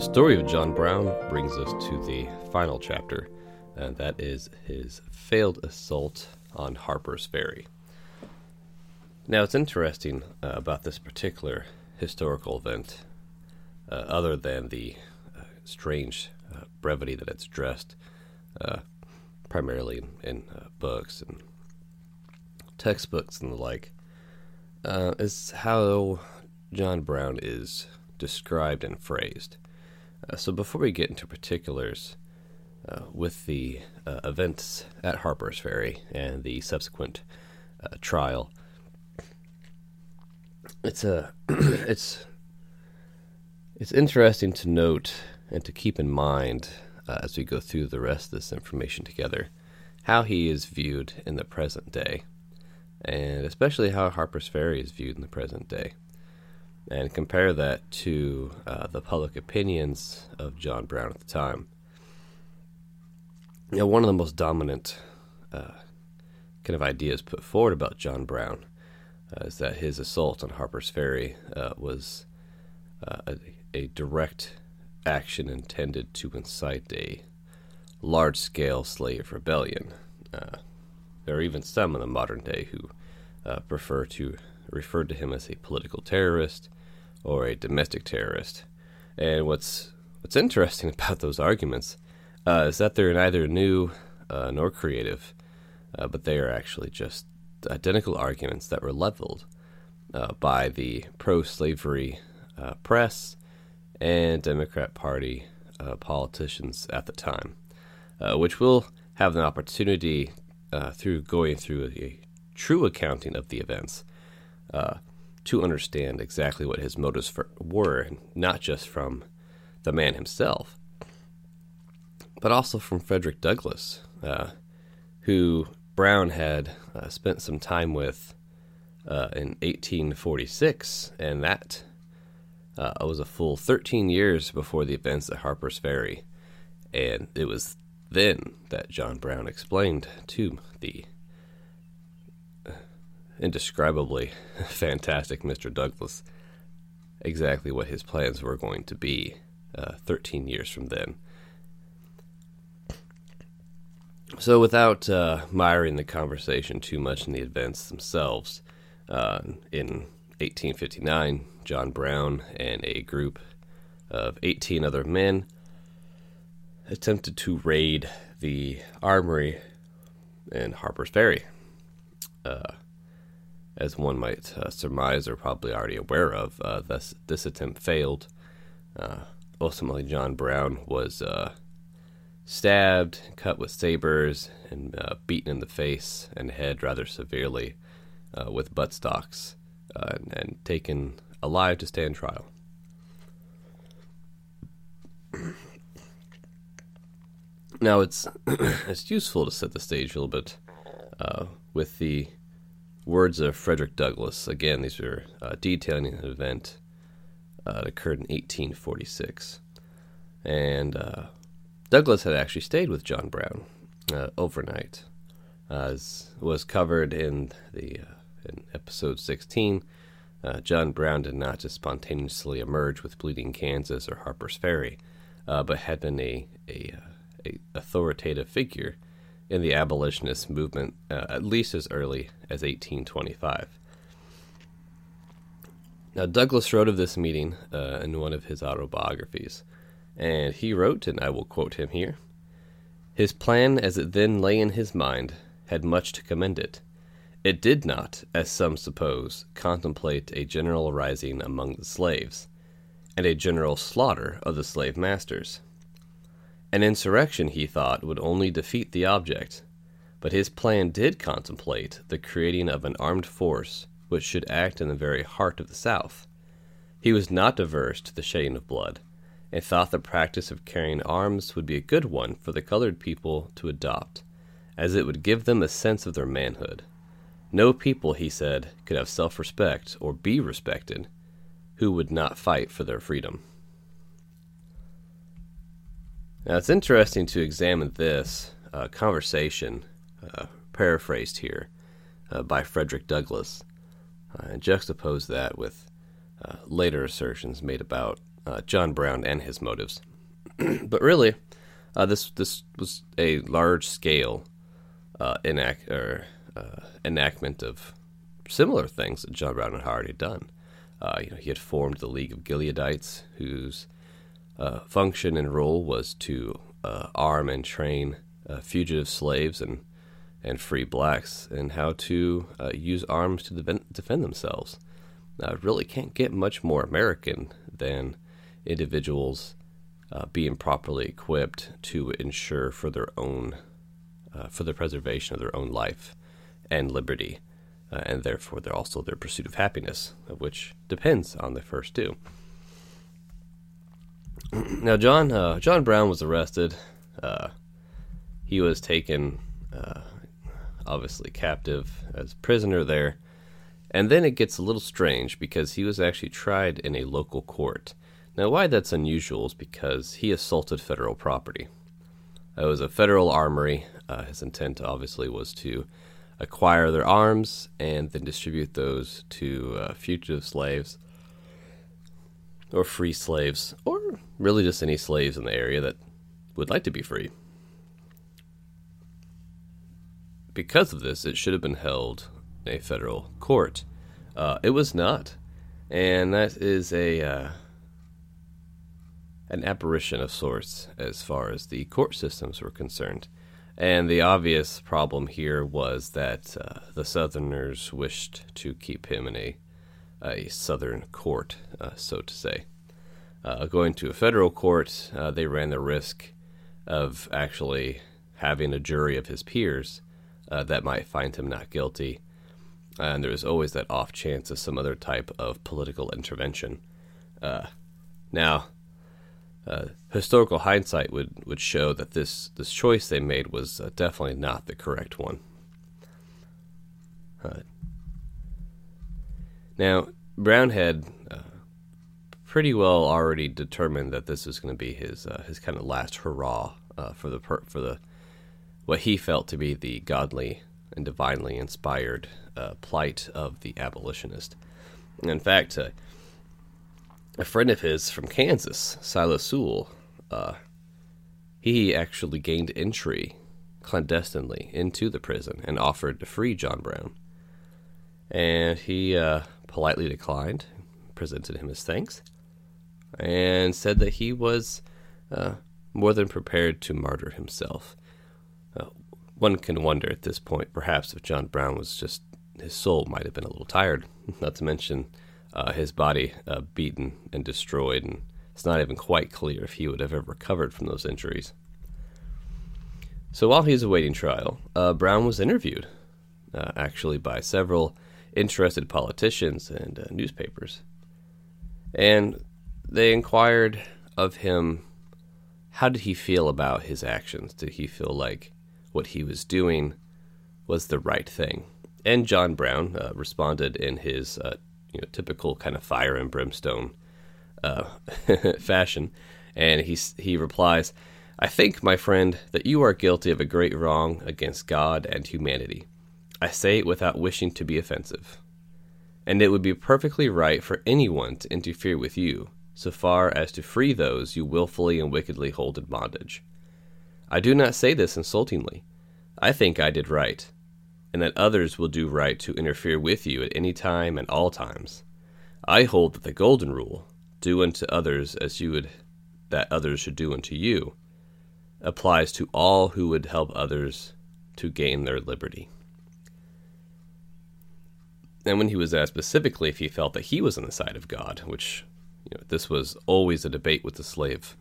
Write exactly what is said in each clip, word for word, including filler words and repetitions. The story of John Brown brings us to the final chapter, and that is his failed assault on Harper's Ferry. Now, it's interesting uh, about this particular historical event, uh, other than the uh, strange uh, brevity that it's addressed uh, primarily in, in uh, books and textbooks and the like, uh, is how John Brown is described and phrased. Uh, so before we get into particulars uh, with the uh, events at Harper's Ferry and the subsequent uh, trial, it's a it's it's interesting to note and to keep in mind uh, as we go through the rest of this information together how he is viewed in the present day, and especially how Harper's Ferry is viewed in the present day. And compare that to uh, the public opinions of John Brown at the time. You know, one of the most dominant uh, kind of ideas put forward about John Brown uh, is that his assault on Harper's Ferry uh, was uh, a, a direct action intended to incite a large-scale slave rebellion. Uh, there are even some in the modern day who uh, prefer to refer to him as a political terrorist or a domestic terrorist. And what's what's interesting about those arguments uh, is that they're neither new uh, nor creative, uh, but they are actually just identical arguments that were leveled uh, by the pro-slavery uh, press and Democrat Party uh, politicians at the time, uh, which we'll have an opportunity uh, through going through a true accounting of the events Uh, to understand exactly what his motives for, were, not just from the man himself, but also from Frederick Douglass, uh, who Brown had uh, spent some time with uh, in eighteen forty-six, and that uh, was a full thirteen years before the events at Harper's Ferry, and it was then that John Brown explained to the indescribably fantastic Mister Douglas exactly what his plans were going to be uh, thirteen years from then. So without uh, miring the conversation too much in the events themselves, uh, in eighteen fifty-nine, John Brown and a group of eighteen other men attempted to raid the armory in Harper's Ferry. Uh, As one might uh, surmise or probably already aware of, uh, this, this attempt failed. Uh, ultimately, John Brown was uh, stabbed, cut with sabers, and uh, beaten in the face and head rather severely uh, with buttstocks, uh, and, and taken alive to stand trial. Now, it's, it's useful to set the stage a little bit uh, with the words of Frederick Douglass. Again, these are uh, detailing an event uh, that occurred in eighteen forty-six. And uh, Douglass had actually stayed with John Brown uh, overnight, as was covered in the uh, in episode sixteen. Uh, John Brown did not just spontaneously emerge with Bleeding Kansas or Harper's Ferry, uh, but had been a, a, a authoritative figure in the abolitionist movement, uh, at least as early as eighteen twenty-five. Now, Douglass wrote of this meeting uh, in one of his autobiographies, and he wrote, and I will quote him here, "His plan as it then lay in his mind had much to commend it. It did not, as some suppose, contemplate a general rising among the slaves, and a general slaughter of the slave masters. An insurrection, he thought, would only defeat the object, but his plan did contemplate the creating of an armed force which should act in the very heart of the South. He was not averse to the shedding of blood, and thought the practice of carrying arms would be a good one for the colored people to adopt, as it would give them a sense of their manhood. No people, he said, could have self-respect or be respected who would not fight for their freedom." Now, it's interesting to examine this uh, conversation, uh, paraphrased here uh, by Frederick Douglass, uh, and juxtapose that with uh, later assertions made about uh, John Brown and his motives. But really, uh, this this was a large-scale uh, enact or uh, enactment of similar things that John Brown had already done. Uh, you know, he had formed the League of Gileadites, whose uh, function and role was to uh, arm and train uh, fugitive slaves and and free blacks in how to uh, use arms to de- defend themselves. Uh, really can't get much more American than individuals uh, being properly equipped to ensure for their own, uh, for the preservation of their own life and liberty, uh, and therefore they're also their pursuit of happiness, which depends on the first two. Now, John uh, John Brown was arrested. Uh, he was taken, uh, obviously captive as prisoner there. And then it gets a little strange because he was actually tried in a local court. Now, why that's unusual is because he assaulted federal property. It was a federal armory. Uh, his intent, obviously, was to acquire their arms and then distribute those to uh, fugitive slaves or free slaves, or really just any slaves in the area that would like to be free. Because of this, it should have been held a federal court. Uh, it was not, and that is a uh, an apparition of sorts as far as the court systems were concerned. And the obvious problem here was that uh, the Southerners wished to keep him in a a Southern court, uh, so to say. Uh, going to a federal court, uh, they ran the risk of actually having a jury of his peers uh, that might find him not guilty. And there was always that off chance of some other type of political intervention. Uh, now, uh, historical hindsight would, would show that this, this choice they made was uh, definitely not the correct one. Uh, now, Brown had uh, pretty well already determined that this was going to be his uh, his kind of last hurrah uh, for the per- for the what he felt to be the godly and divinely inspired uh, plight of the abolitionist. In fact, uh, a friend of his from Kansas, Silas Sewell, uh, he actually gained entry clandestinely into the prison and offered to free John Brown. And he uh, politely declined, presented him his thanks, and said that he was uh, more than prepared to martyr himself. Uh, One can wonder at this point, perhaps, if John Brown was just, his soul might have been a little tired, not to mention uh, his body uh, beaten and destroyed, and it's not even quite clear if he would have ever recovered from those injuries. So while he's awaiting trial, uh, Brown was interviewed, uh, actually by several interested politicians and uh, newspapers. And they inquired of him, how did he feel about his actions? Did he feel like what he was doing was the right thing? And John Brown uh, responded in his uh, you know, typical kind of fire and brimstone uh, fashion, and he he replies, "I think, my friend, that you are guilty of a great wrong against God and humanity. I say it without wishing to be offensive. And it would be perfectly right for anyone to interfere with you, so far as to free those you willfully and wickedly hold in bondage. I do not say this insultingly. I think I did right, and that others will do right to interfere with you at any time and all times. I hold that the golden rule, do unto others as you would that others should do unto you, applies to all who would help others to gain their liberty." And when he was asked specifically if he felt that he was on the side of God, which, you know, this was always a debate with the slave,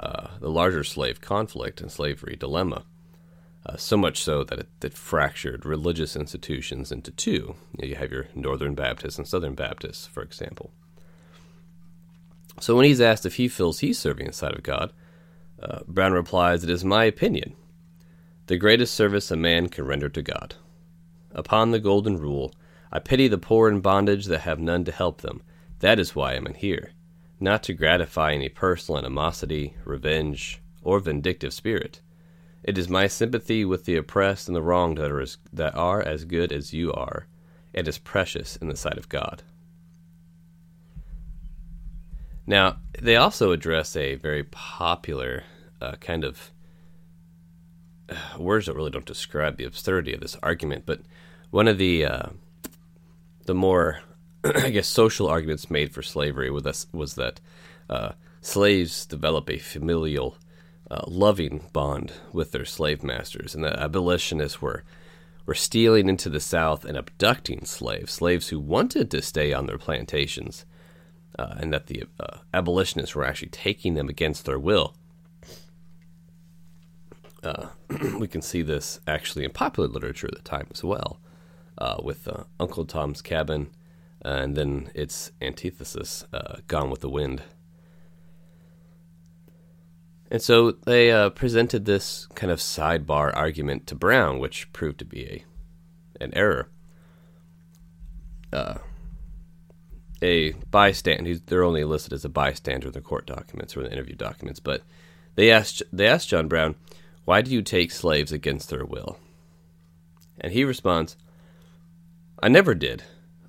Uh, the larger slave conflict and slavery dilemma, uh, so much so that it, it fractured religious institutions into two. You know, you have your Northern Baptists and Southern Baptists, for example. So when he's asked if he feels he's serving the side of God, uh, Brown replies, "It is my opinion, the greatest service a man can render to God. Upon the golden rule, I pity the poor in bondage that have none to help them. That is why I am in here. Not to gratify any personal animosity, revenge, or vindictive spirit. It is my sympathy with the oppressed and the wronged that are as, that are as good as you are, and is precious in the sight of God." Now, they also address a very popular uh, kind of uh, words that really don't describe the absurdity of this argument, but one of the uh, the more, I guess, social arguments made for slavery with us was that uh, slaves develop a familial, uh, loving bond with their slave masters, and the abolitionists were were stealing into the South and abducting slaves, slaves who wanted to stay on their plantations, uh, and that the uh, abolitionists were actually taking them against their will. Uh, we can see this actually in popular literature at the time as well, uh, with uh, Uncle Tom's Cabin, uh, and then its antithesis, uh, Gone with the Wind. And so they uh, presented this kind of sidebar argument to Brown, which proved to be a, an error. Uh, a bystander, they're only listed as a bystander in the court documents or in the interview documents, but they asked, they asked John Brown, "Why do you take slaves against their will?" And he responds, "I never did.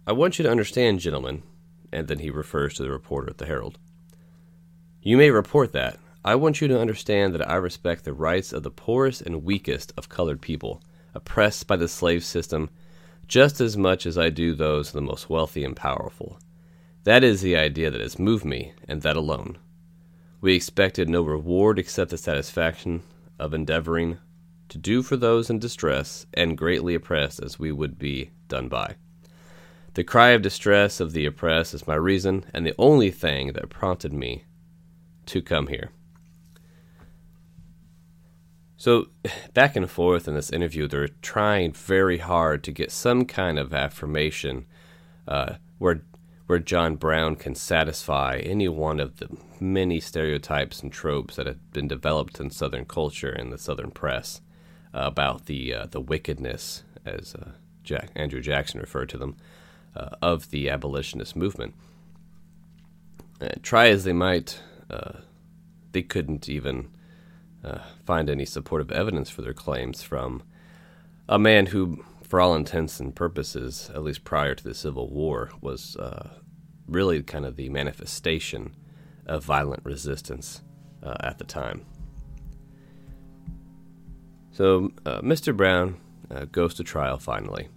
I want you to understand, gentlemen," and then he refers to the reporter at the Herald. "You may report that. I want you to understand that I respect the rights of the poorest and weakest of colored people, oppressed by the slave system, just as much as I do those of the most wealthy and powerful. That is the idea that has moved me, and that alone. We expected no reward except the satisfaction of endeavoring to do for those in distress and greatly oppressed as we would be done by. The cry of distress of the oppressed is my reason, and the only thing that prompted me to come here." So back and forth in this interview, they're trying very hard to get some kind of affirmation uh, where where John Brown can satisfy any one of the many stereotypes and tropes that have been developed in Southern culture and the Southern press uh, about the uh, the wickedness, as uh, Jack, Andrew Jackson referred to them, uh, of the abolitionist movement. Uh, try as they might, uh, they couldn't even Uh, find any supportive evidence for their claims from a man who, for all intents and purposes, at least prior to the Civil War, was uh, really kind of the manifestation of violent resistance uh, at the time. So uh, Mister Brown uh, goes to trial finally,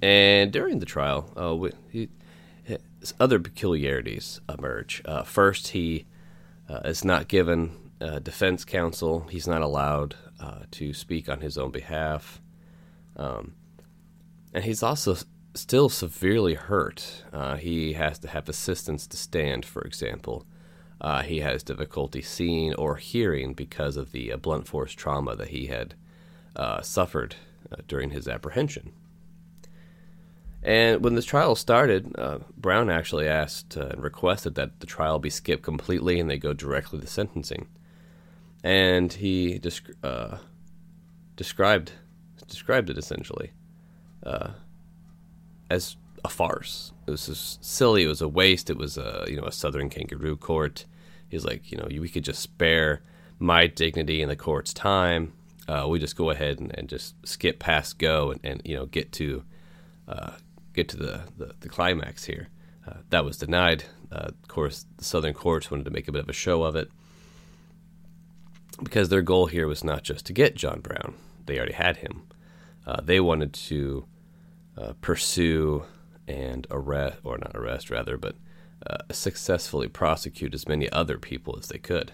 and during the trial, uh, he, his other peculiarities emerge. Uh, first, he uh, is not given Uh, defense counsel. He's not allowed uh, to speak on his own behalf. Um, and he's also still severely hurt. Uh, he has to have assistance to stand, for example. Uh, he has difficulty seeing or hearing because of the uh, blunt force trauma that he had uh, suffered uh, during his apprehension. And when this trial started, uh, Brown actually asked uh, and requested that the trial be skipped completely and they go directly to sentencing. And he descri- uh, described described it essentially uh, as a farce. It was just silly. It was a waste. It was a you know a Southern kangaroo court. He's like, you know, we could just spare my dignity and the court's time. Uh, we just go ahead and, and just skip past go and, and you know get to uh, get to the, the, the climax here. Uh, that was denied. Uh, of course, the Southern courts wanted to make a bit of a show of it, because their goal here was not just to get John Brown. They already had him. Uh, they wanted to uh, pursue and arrest, or not arrest rather, but uh, successfully prosecute as many other people as they could.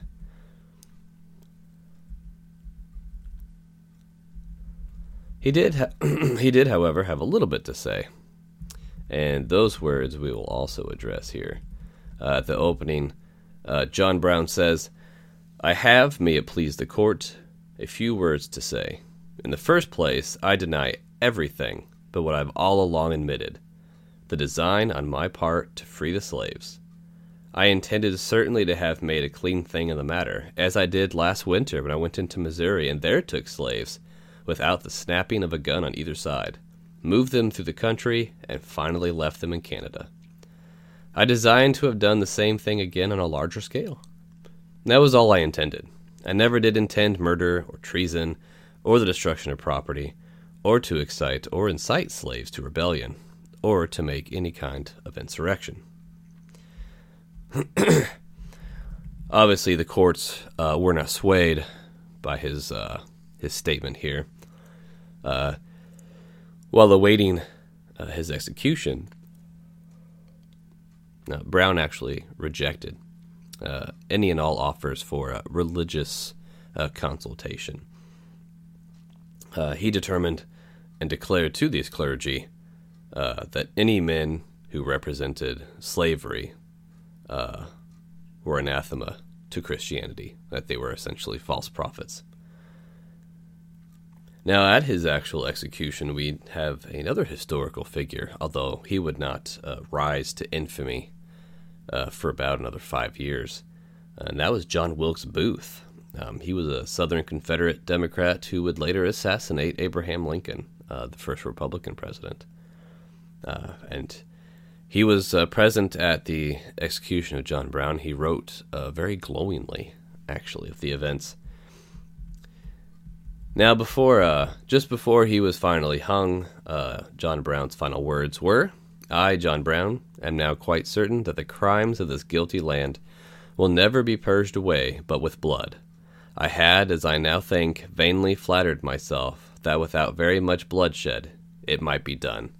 He did, ha- he did, however, have a little bit to say, and those words we will also address here. Uh, at the opening, uh, John Brown says, "I have, may it please the court, a few words to say. In the first place, I deny everything but what I've all along admitted, the design on my part to free the slaves. I intended certainly to have made a clean thing of the matter, as I did last winter when I went into Missouri and there took slaves without the snapping of a gun on either side, moved them through the country, and finally left them in Canada. I designed to have done the same thing again on a larger scale. That was all I intended. I never did intend murder or treason or the destruction of property or to excite or incite slaves to rebellion or to make any kind of insurrection." Obviously, the courts uh, were not swayed by his uh, his statement here. Uh, while awaiting uh, his execution, uh, Brown actually rejected uh, any and all offers for uh, religious uh, consultation. Uh, he determined and declared to these clergy uh, that any men who represented slavery uh, were anathema to Christianity, that they were essentially false prophets. Now, at his actual execution, we have another historical figure, although he would not uh, rise to infamy uh, for about another five years, and that was John Wilkes Booth. Um, he was a Southern Confederate Democrat who would later assassinate Abraham Lincoln, uh, the first Republican president. Uh, and he was uh, present at the execution of John Brown. He wrote uh, very glowingly, actually, of the events. Now, before, uh, just before he was finally hung, uh, John Brown's final words were, "I, John Brown, am now quite certain that the crimes of this guilty land will never be purged away but with blood. I had, as I now think, vainly flattered myself that without very much bloodshed it might be done."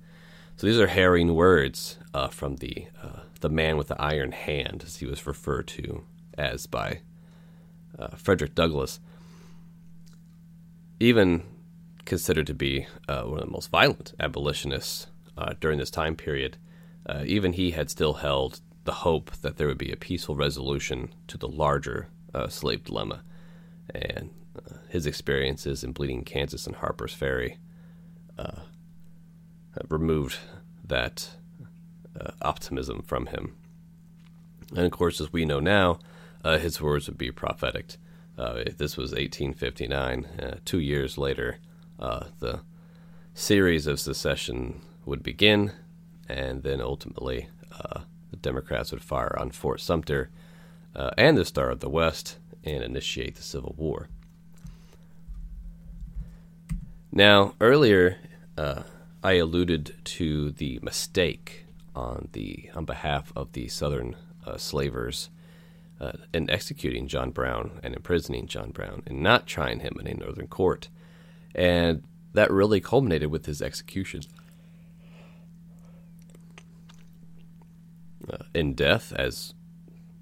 So these are harrowing words uh, from the uh, the man with the iron hand, as he was referred to as by uh, Frederick Douglass, even considered to be uh, one of the most violent abolitionists uh, during this time period. Uh, even he had still held the hope that there would be a peaceful resolution to the larger uh, slave dilemma. And uh, his experiences in Bleeding Kansas and Harper's Ferry uh, removed that uh, optimism from him. And of course, as we know now, uh, his words would be prophetic. Uh, this was eighteen fifty-nine. Uh, two years later, uh, the series of secession would begin, and then ultimately uh, the Democrats would fire on Fort Sumter uh, and the Star of the West, and initiate the Civil War. Now, earlier, uh, I alluded to the mistake on the on behalf of the Southern uh, slavers uh, in executing John Brown and imprisoning John Brown and not trying him in a Northern court. And that really culminated with his execution. Uh, in death, as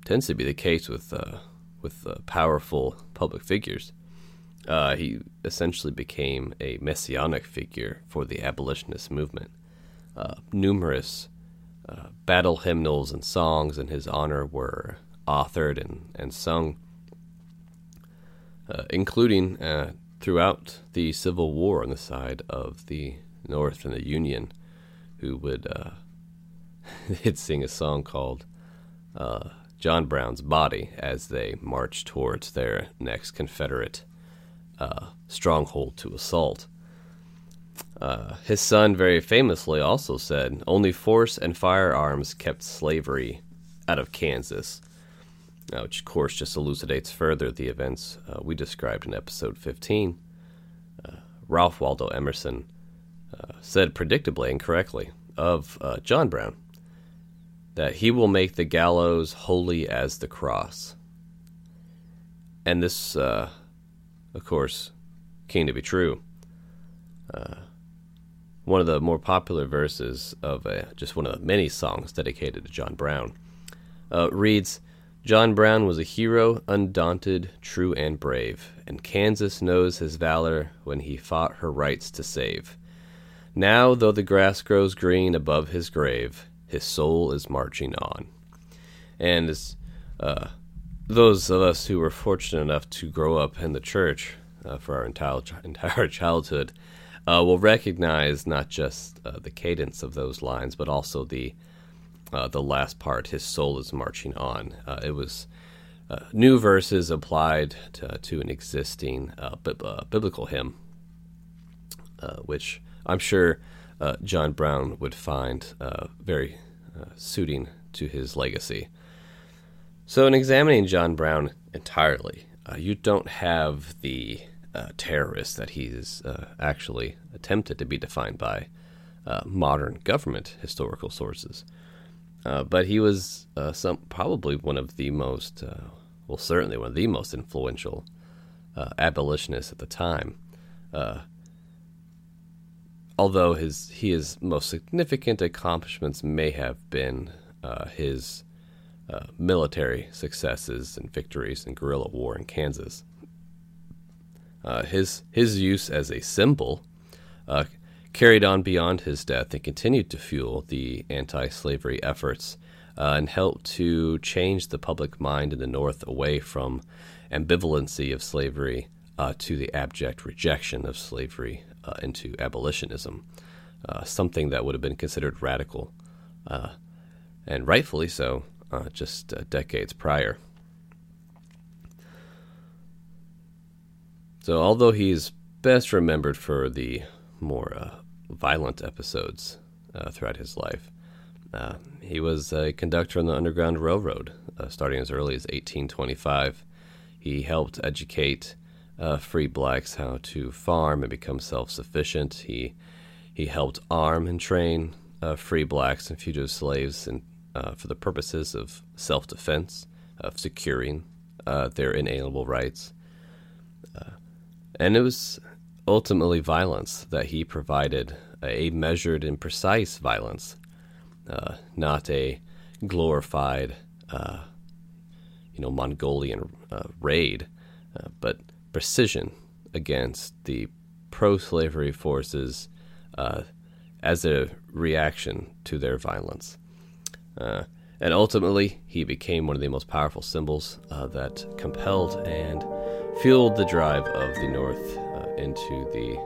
tends to be the case with... Uh, with uh, powerful public figures, uh, he essentially became a messianic figure for the abolitionist movement. Uh, numerous uh, battle hymnals and songs in his honor were authored and, and sung, uh, including uh, throughout the Civil War on the side of the North and the Union, who would uh, they'd sing a song called... Uh, John Brown's Body as they marched towards their next Confederate uh, stronghold to assault. Uh, his son very famously also said, "Only force and firearms kept slavery out of Kansas," uh, which of course just elucidates further the events uh, we described in episode fifteen. Uh, Ralph Waldo Emerson uh, said predictably and correctly of uh, John Brown, that he will make the gallows holy as the cross. And this, uh, of course, came to be true. Uh, one of the more popular verses of a, just one of the many songs dedicated to John Brown uh, reads, "John Brown was a hero, undaunted, true, and brave, and Kansas knows his valor when he fought her rights to save. Now, though the grass grows green above his grave, his soul is marching on." And as uh, those of us who were fortunate enough to grow up in the church uh, for our entire entire childhood uh, will recognize not just uh, the cadence of those lines, but also the uh, the last part, "His soul is marching on." Uh, it was uh, new verses applied to, to an existing uh, bi- uh, biblical hymn, uh, which I'm sure... Uh, John Brown would find uh, very uh, suiting to his legacy. So in examining John Brown entirely, uh, you don't have the uh, terrorist that he is uh, actually attempted to be defined by uh, modern government historical sources. Uh, but he was uh, some probably one of the most uh, well, certainly one of the most influential uh, abolitionists at the time. Uh, although his his most significant accomplishments may have been uh, his uh, military successes and victories in guerrilla war in Kansas. Uh, his his use as a symbol uh, carried on beyond his death and continued to fuel the anti-slavery efforts uh, and helped to change the public mind in the North away from ambivalency of slavery uh, to the abject rejection of slavery uh, into abolitionism, uh, something that would have been considered radical, uh, and rightfully so, uh, just uh, decades prior. So although he's best remembered for the more uh, violent episodes uh, throughout his life, uh, he was a conductor on the Underground Railroad uh, starting as early as eighteen twenty-five. He helped educate uh, free blacks how to farm and become self-sufficient. He he helped arm and train uh, free blacks and fugitive slaves and, uh, for the purposes of self-defense, of securing uh, their inalienable rights. Uh, and it was ultimately violence that he provided, a measured and precise violence, uh, not a glorified, uh, you know, Mongolian uh, raid, uh, but precision against the pro-slavery forces uh, as a reaction to their violence. Uh, and ultimately, he became one of the most powerful symbols uh, that compelled and fueled the drive of the North uh, into the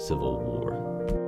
Civil War.